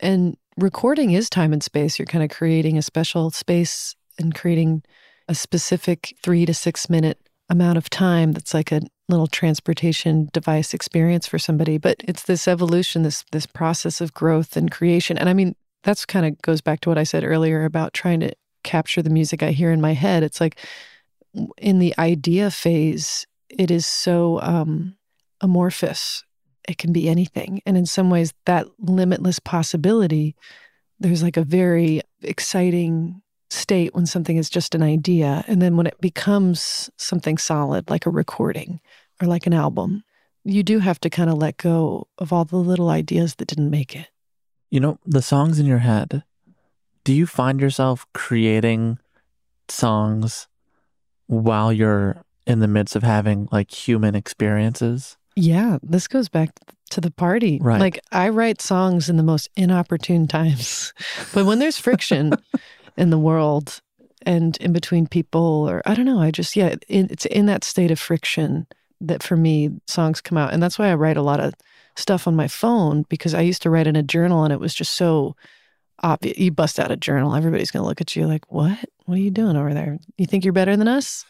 And recording is time and space. You're kind of creating a special space and creating a specific three to six minute amount of time that's like a little transportation device experience for somebody. But it's this evolution, this this process of growth and creation. And I mean, that's kind of goes back to what I said earlier about trying to capture the music I hear in my head. It's like in the idea phase, it is so um, amorphous. It can be anything. And in some ways, that limitless possibility, there's like a very exciting state when something is just an idea, and then when it becomes something solid like a recording or like an album, you do have to kind of let go of all the little ideas that didn't make it. You know, the songs in your head, do you find yourself creating songs while you're in the midst of having like human experiences? Yeah, this goes back to the party. Right. Like, I write songs in the most inopportune times. But when there's friction in the world, and in between people, or I don't know, I just, yeah, it, it's in that state of friction that for me, songs come out. And that's why I write a lot of stuff on my phone, because I used to write in a journal and it was just so obvious. You bust out a journal, everybody's going to look at you like, what? What are you doing over there? You think you're better than us?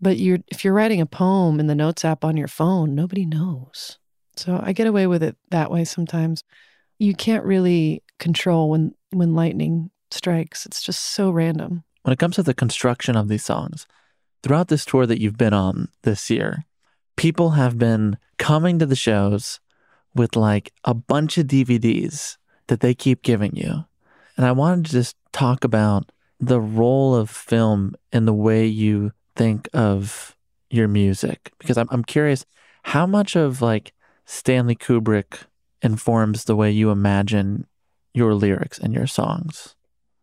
But you're if you're writing a poem in the notes app on your phone, nobody knows. So I get away with it that way sometimes. You can't really control when, when lightning strikes. It's just so random. When it comes to the construction of these songs, throughout this tour that you've been on this year, people have been coming to the shows with like a bunch of D V Ds that they keep giving you. And I wanted to just talk about the role of film in the way you think of your music, because I'm I'm curious how much of like Stanley Kubrick informs the way you imagine your lyrics and your songs.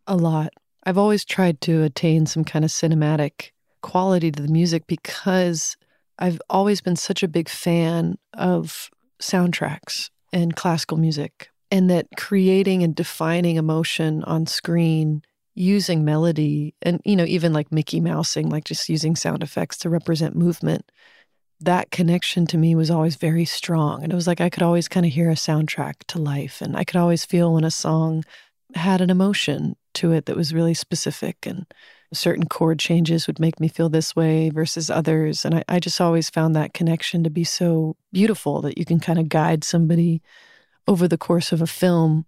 A lot. I've always tried to attain some kind of cinematic quality to the music because I've always been such a big fan of soundtracks and classical music, and that creating and defining emotion on screen using melody and, you know, even like Mickey Mousing, like just using sound effects to represent movement, that connection to me was always very strong. And it was like I could always kind of hear a soundtrack to life, and I could always feel when a song had an emotion to it that was really specific, and certain chord changes would make me feel this way versus others. And I, I just always found that connection to be so beautiful that you can kind of guide somebody over the course of a film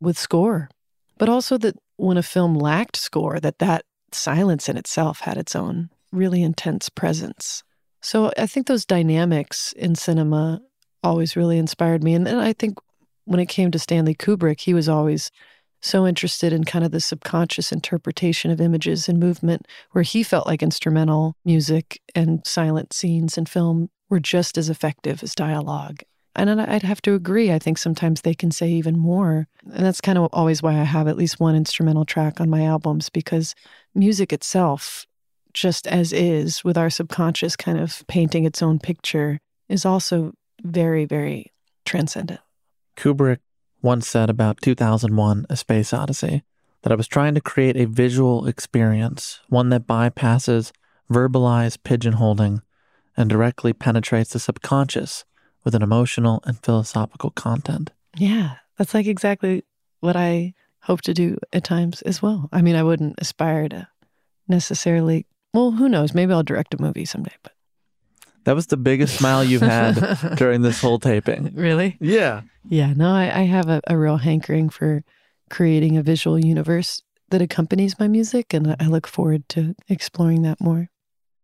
with score. But also that when a film lacked score, that that silence in itself had its own really intense presence. So I think those dynamics in cinema always really inspired me. And then I think when it came to Stanley Kubrick, he was always so interested in kind of the subconscious interpretation of images and movement, where he felt like instrumental music and silent scenes in film were just as effective as dialogue. And I'd have to agree. I think sometimes they can say even more. And that's kind of always why I have at least one instrumental track on my albums, because music itself, just as is, with our subconscious kind of painting its own picture, is also very, very transcendent. Kubrick once said about two thousand one: A Space Odyssey that I was trying to create a visual experience, one that bypasses verbalized pigeonholing and directly penetrates the subconscious with an emotional and philosophical content. Yeah, that's like exactly what I hope to do at times as well. I mean, I wouldn't aspire to necessarily, well, who knows, maybe I'll direct a movie someday. But that was the biggest smile you've had during this whole taping. Really? Yeah. Yeah, no, I, I have a, a real hankering for creating a visual universe that accompanies my music, and I look forward to exploring that more.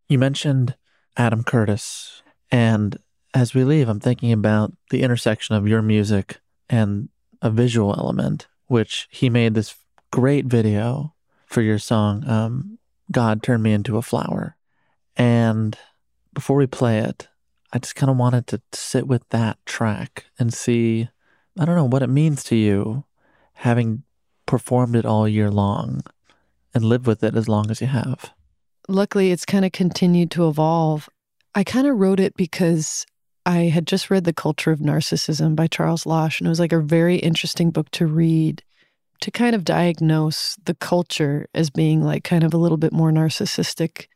You mentioned Adam Curtis, and as we leave, I'm thinking about the intersection of your music and a visual element, which he made this great video for your song, um, God Turned Me Into a Flower. And before we play it, I just kind of wanted to sit with that track and see, I don't know, what it means to you, having performed it all year long and lived with it as long as you have. Luckily, it's kind of continued to evolve. I kind of wrote it because I had just read The Culture of Narcissism by Charles Lasch, and it was like a very interesting book to read to kind of diagnose the culture as being like kind of a little bit more narcissistic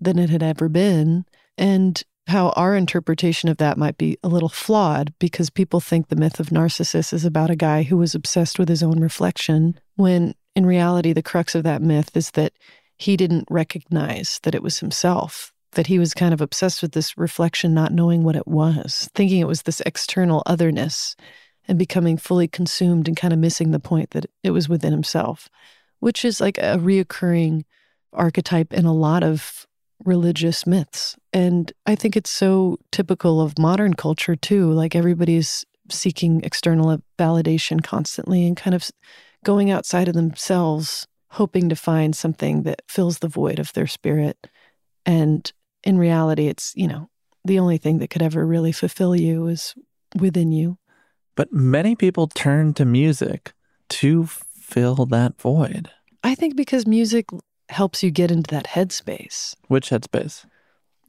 than it had ever been, and how our interpretation of that might be a little flawed, because people think the myth of Narcissus is about a guy who was obsessed with his own reflection, when in reality the crux of that myth is that he didn't recognize that it was himself, that he was kind of obsessed with this reflection, not knowing what it was, thinking it was this external otherness, and becoming fully consumed and kind of missing the point that it was within himself, which is like a reoccurring archetype in a lot of religious myths. And I think it's so typical of modern culture too, like everybody's seeking external validation constantly and kind of going outside of themselves, hoping to find something that fills the void of their spirit. And in reality, it's, you know, the only thing that could ever really fulfill you is within you. But many people turn to music to fill that void. I think because music helps you get into that headspace. Which headspace?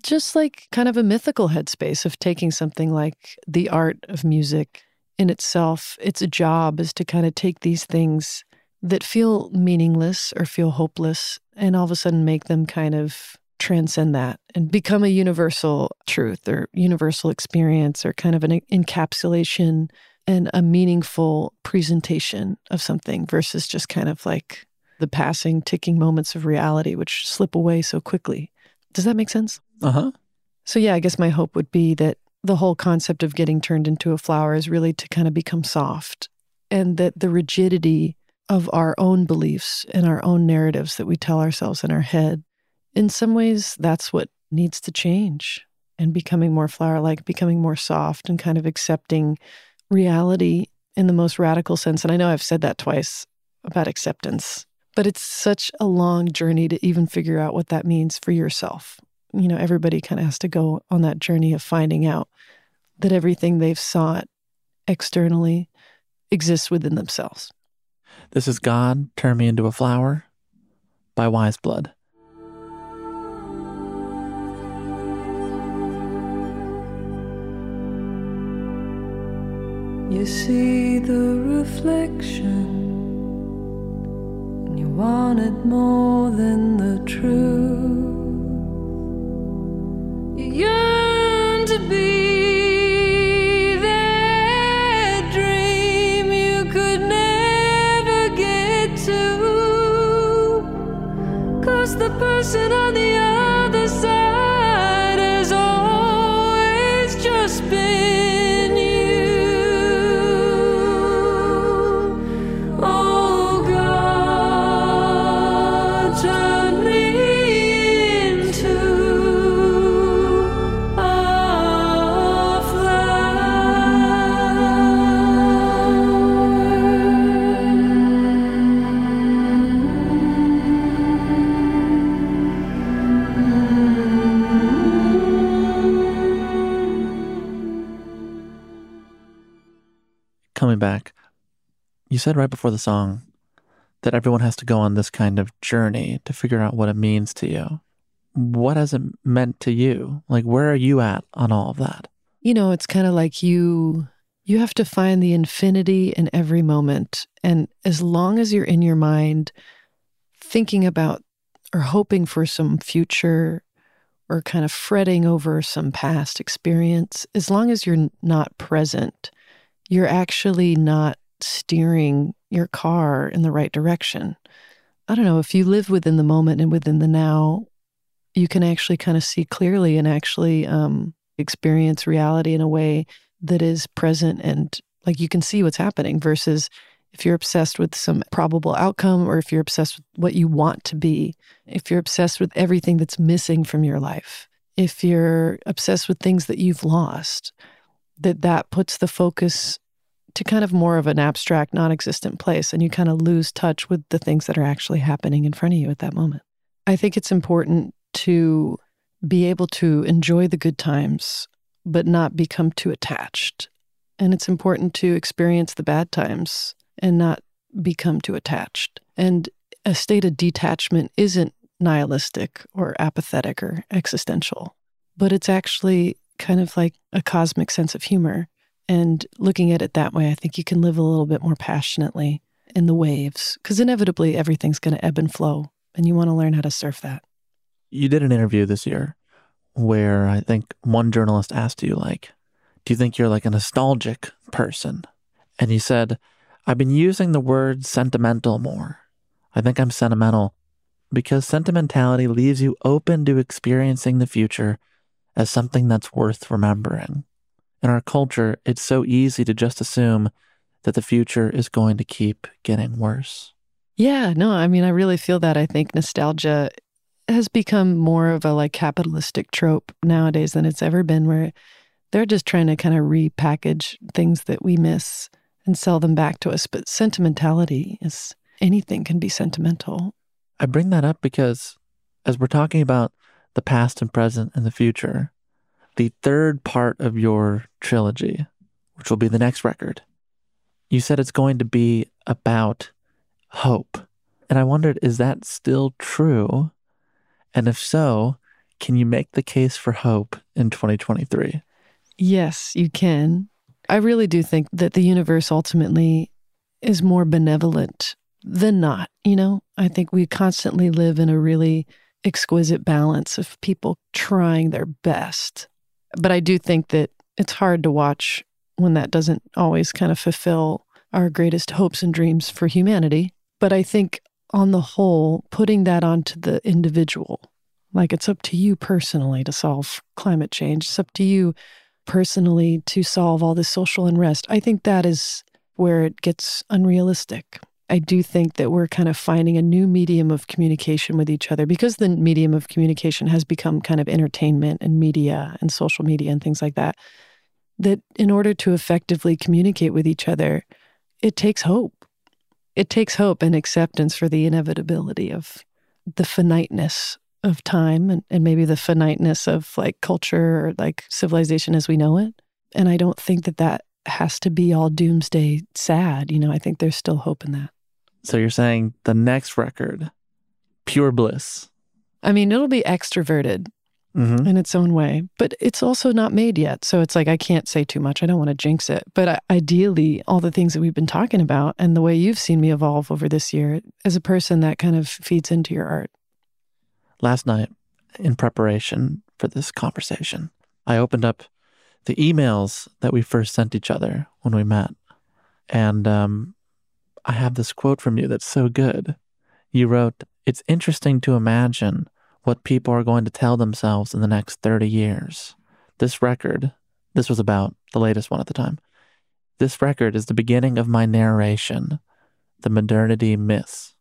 Just like kind of a mythical headspace of taking something like the art of music in itself. Its job is to kind of take these things that feel meaningless or feel hopeless and all of a sudden make them kind of transcend that and become a universal truth or universal experience or kind of an encapsulation and a meaningful presentation of something versus just kind of like the passing, ticking moments of reality, which slip away so quickly. Does that make sense? Uh-huh. So yeah, I guess my hope would be that the whole concept of getting turned into a flower is really to kind of become soft, and that the rigidity of our own beliefs and our own narratives that we tell ourselves in our head, in some ways, that's what needs to change, and becoming more flower-like, becoming more soft and kind of accepting reality in the most radical sense. And I know I've said that twice about acceptance, but it's such a long journey to even figure out what that means for yourself. You know, everybody kind of has to go on that journey of finding out that everything they've sought externally exists within themselves. This is God, Turn Me Into a Flower by Weyes Blood. You see the reflection, and you want it more than the truth. You yearn to be that dream you could never get to, 'cause the person on the other side has always just been you. Oh God, turn me into back. You said right before the song that everyone has to go on this kind of journey to figure out what it means to you. What has it meant to you? Like, where are you at on all of that? You know, it's kind of like you, you have to find the infinity in every moment. And as long as you're in your mind thinking about or hoping for some future or kind of fretting over some past experience, as long as you're not present, you're actually not steering your car in the right direction. I don't know, if you live within the moment and within the now, you can actually kind of see clearly and actually um, experience reality in a way that is present, and like you can see what's happening, versus if you're obsessed with some probable outcome, or if you're obsessed with what you want to be, if you're obsessed with everything that's missing from your life, if you're obsessed with things that you've lost, that that puts the focus to kind of more of an abstract, non-existent place, and you kind of lose touch with the things that are actually happening in front of you at that moment. I think it's important to be able to enjoy the good times, but not become too attached. And it's important to experience the bad times and not become too attached. And a state of detachment isn't nihilistic or apathetic or existential, but it's actually kind of like a cosmic sense of humor. And looking at it that way, I think you can live a little bit more passionately in the waves, because inevitably everything's going to ebb and flow, and you want to learn how to surf that. You did an interview this year where I think one journalist asked you, like, do you think you're like a nostalgic person? And you said, I've been using the word sentimental more. I think I'm sentimental because sentimentality leaves you open to experiencing the future as something that's worth remembering. In our culture, it's so easy to just assume that the future is going to keep getting worse. Yeah, no, I mean, I really feel that. I think nostalgia has become more of a like capitalistic trope nowadays than it's ever been, where they're just trying to kind of repackage things that we miss and sell them back to us. But sentimentality is, anything can be sentimental. I bring that up because as we're talking about the past and present and the future, the third part of your trilogy, which will be the next record, you said it's going to be about hope. And I wondered, is that still true? And if so, can you make the case for hope in twenty twenty-three? Yes, you can. I really do think that the universe ultimately is more benevolent than not, you know? I think we constantly live in a really exquisite balance of people trying their best. But I do think that it's hard to watch when that doesn't always kind of fulfill our greatest hopes and dreams for humanity. But I think on the whole, putting that onto the individual, like it's up to you personally to solve climate change. It's up to you personally to solve all this social unrest. I think that is where it gets unrealistic. I do think that we're kind of finding a new medium of communication with each other because the medium of communication has become kind of entertainment and media and social media and things like that, that in order to effectively communicate with each other, it takes hope. It takes hope and acceptance for the inevitability of the finiteness of time and, and maybe the finiteness of like culture or like civilization as we know it. And I don't think that that has to be all doomsday sad. You know, I think there's still hope in that. So you're saying the next record, Pure Bliss. I mean, it'll be extroverted mm-hmm. in its own way, but it's also not made yet. So it's like, I can't say too much. I don't want to jinx it. But I, ideally, all the things that we've been talking about and the way you've seen me evolve over this year as a person, that kind of feeds into your art. Last night, in preparation for this conversation, I opened up the emails that we first sent each other when we met. And um, I have this quote from you that's so good. You wrote, "It's interesting to imagine what people are going to tell themselves in the next thirty years. This record," this was about the latest one at the time, "this record is the beginning of my narration, the modernity myths."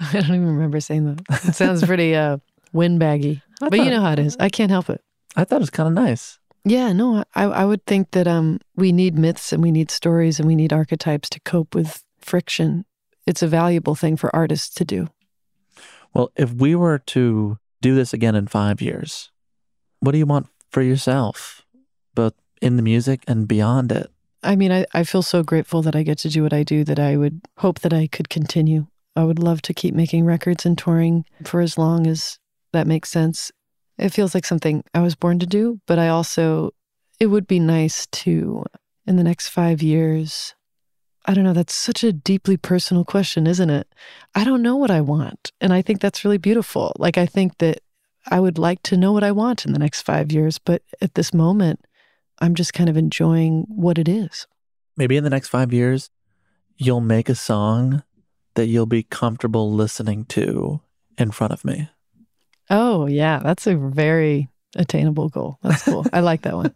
I don't even remember saying that. It sounds pretty uh, windbaggy. I but thought, you know how it is. I can't help it. I thought it was kind of nice. Yeah, no, I, I would think that um, we need myths and we need stories and we need archetypes to cope with friction. It's a valuable thing for artists to do. Well, if we were to do this again in five years, what do you want for yourself, both in the music and beyond it? I mean, I, I feel so grateful that I get to do what I do that I would hope that I could continue. I would love to keep making records and touring for as long as that makes sense. It feels like something I was born to do, but I also, it would be nice to, in the next five years, I don't know, that's such a deeply personal question, isn't it? I don't know what I want. And I think that's really beautiful. Like, I think that I would like to know what I want in the next five years, but at this moment, I'm just kind of enjoying what it is. Maybe in the next five years, you'll make a song that you'll be comfortable listening to in front of me. Oh, yeah. That's a very attainable goal. That's cool. I like that one.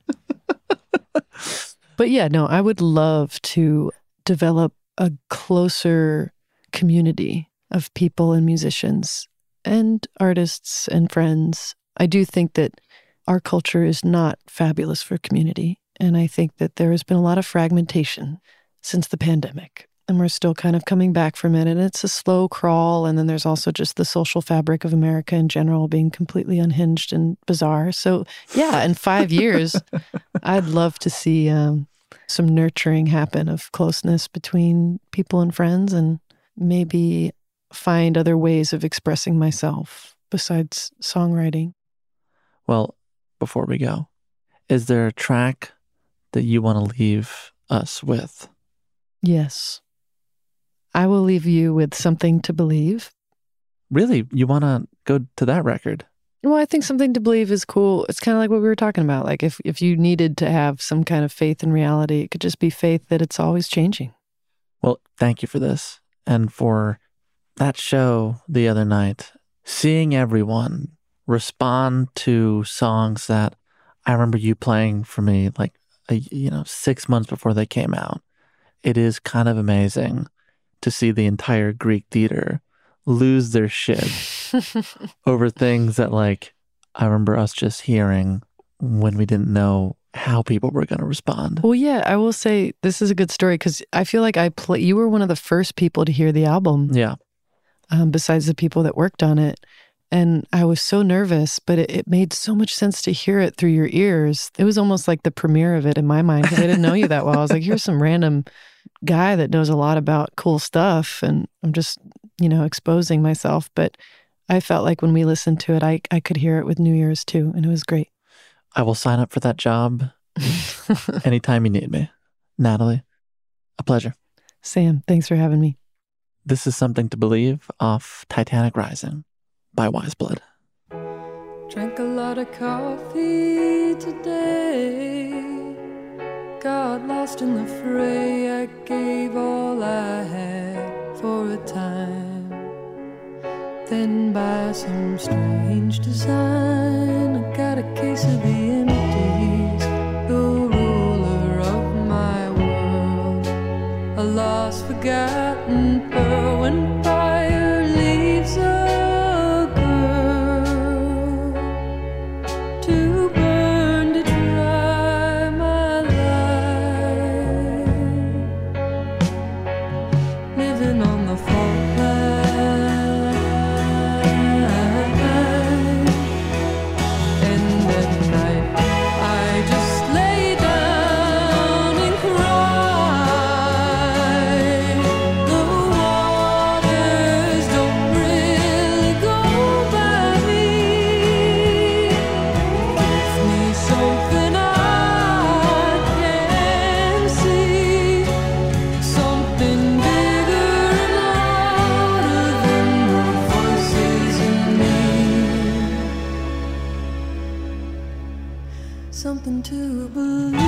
But yeah, no, I would love to develop a closer community of people and musicians and artists and friends. I do think that our culture is not fabulous for community. And I think that there has been a lot of fragmentation since the pandemic. And we're still kind of coming back from it. And it's a slow crawl. And then there's also just the social fabric of America in general being completely unhinged and bizarre. So yeah, in five years, I'd love to see um, some nurturing happen of closeness between people and friends and maybe find other ways of expressing myself besides songwriting. Well, before we go, is there a track that you want to leave us with? Yes. I will leave you with Something to Believe. Really? You want to go to that record? Well, I think Something to Believe is cool. It's kind of like what we were talking about. Like if, if you needed to have some kind of faith in reality, it could just be faith that it's always changing. Well, thank you for this and for that show the other night. Seeing everyone respond to songs that I remember you playing for me like, a, you know, six months before they came out. It is kind of amazing to see the entire Greek theater lose their shit over things that, like, I remember us just hearing when we didn't know how people were going to respond. Well, yeah, I will say this is a good story because I feel like I play, you were one of the first people to hear the album. Yeah. Um, besides the people that worked on it. And I was so nervous, but it, it made so much sense to hear it through your ears. It was almost like the premiere of it in my mind because I didn't know you that well. I was like, here's some random guy that knows a lot about cool stuff. And I'm just, you know, exposing myself. But I felt like when we listened to it, I, I could hear it with new ears too. And it was great. I will sign up for that job anytime you need me. Natalie, a pleasure. Sam, thanks for having me. This is Something to Believe off Titanic Rising by Weyes Blood. Drank a lot of coffee today. Got lost in the fray. I gave all I had for a time. Then by some strange design, I got a case of the empties, the ruler of my world, a lost, forgotten pearl. When fire leaves us, something to believe.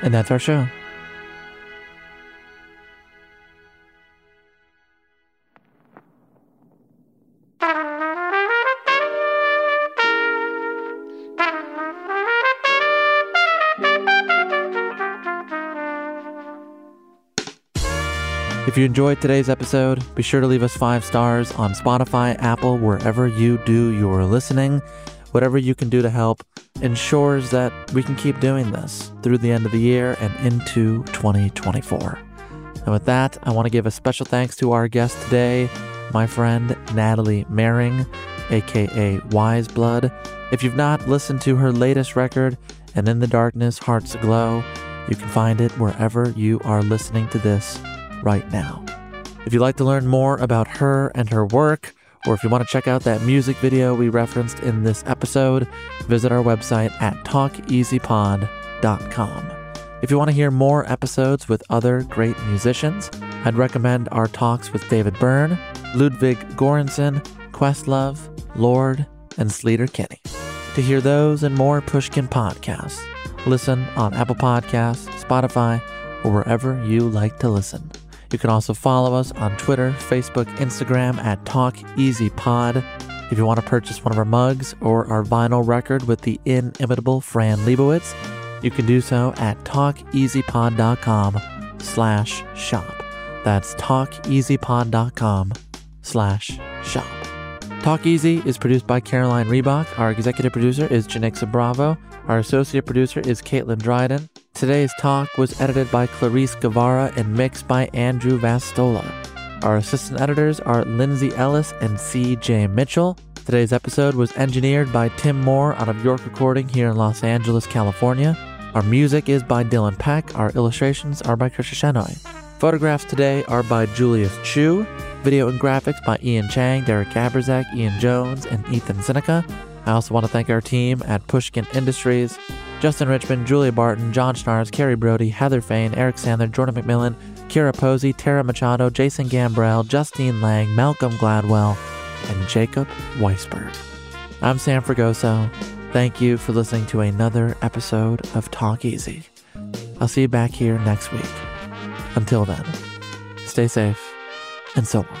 And that's our show. If you enjoyed today's episode, be sure to leave us five stars on Spotify, Apple, wherever you do your listening. Whatever you can do to help ensures that we can keep doing this through the end of the year and into twenty twenty-four. And with that, I want to give a special thanks to our guest today, my friend Natalie Mehring, aka Weyes Blood. If you've not listened to her latest record, And In The Darkness, Hearts Aglow, you can find it wherever you are listening to this right now. If you'd like to learn more about her and her work, or if you want to check out that music video we referenced in this episode, visit our website at talk easy pod dot com. If you want to hear more episodes with other great musicians, I'd recommend our talks with David Byrne, Ludwig Göransson, Questlove, Lorde, and Sleater Kinney. To hear those and more Pushkin podcasts, listen on Apple Podcasts, Spotify, or wherever you like to listen. You can also follow us on Twitter, Facebook, Instagram at TalkEasyPod. If you want to purchase one of our mugs or our vinyl record with the inimitable Fran Lebowitz, you can do so at talkeasypod.com slash shop. That's talkeasypod.com slash shop. Talk Easy is produced by Caroline Reebok. Our executive producer is Janixa Bravo. Our associate producer is Caitlin Dryden. Today's talk was edited by Clarice Guevara and mixed by Andrew Vastola. Our assistant editors are Lindsay Ellis and C J Mitchell. Today's episode was engineered by Tim Moore out of York Recording here in Los Angeles, California. Our music is by Dylan Peck. Our illustrations are by Krisha Shenoy. Photographs today are by Julius Chu. Video and graphics by Ian Chang, Derek Gaberzak, Ian Jones, and Ethan Seneca. I also want to thank our team at Pushkin Industries, Justin Richmond, Julia Barton, John Schnars, Carrie Brody, Heather Fain, Eric Sandler, Jordan McMillan, Kira Posey, Tara Machado, Jason Gambrell, Justine Lang, Malcolm Gladwell, and Jacob Weisberg. I'm Sam Fragoso. Thank you for listening to another episode of Talk Easy. I'll see you back here next week. Until then, stay safe and so long.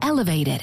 Elevated.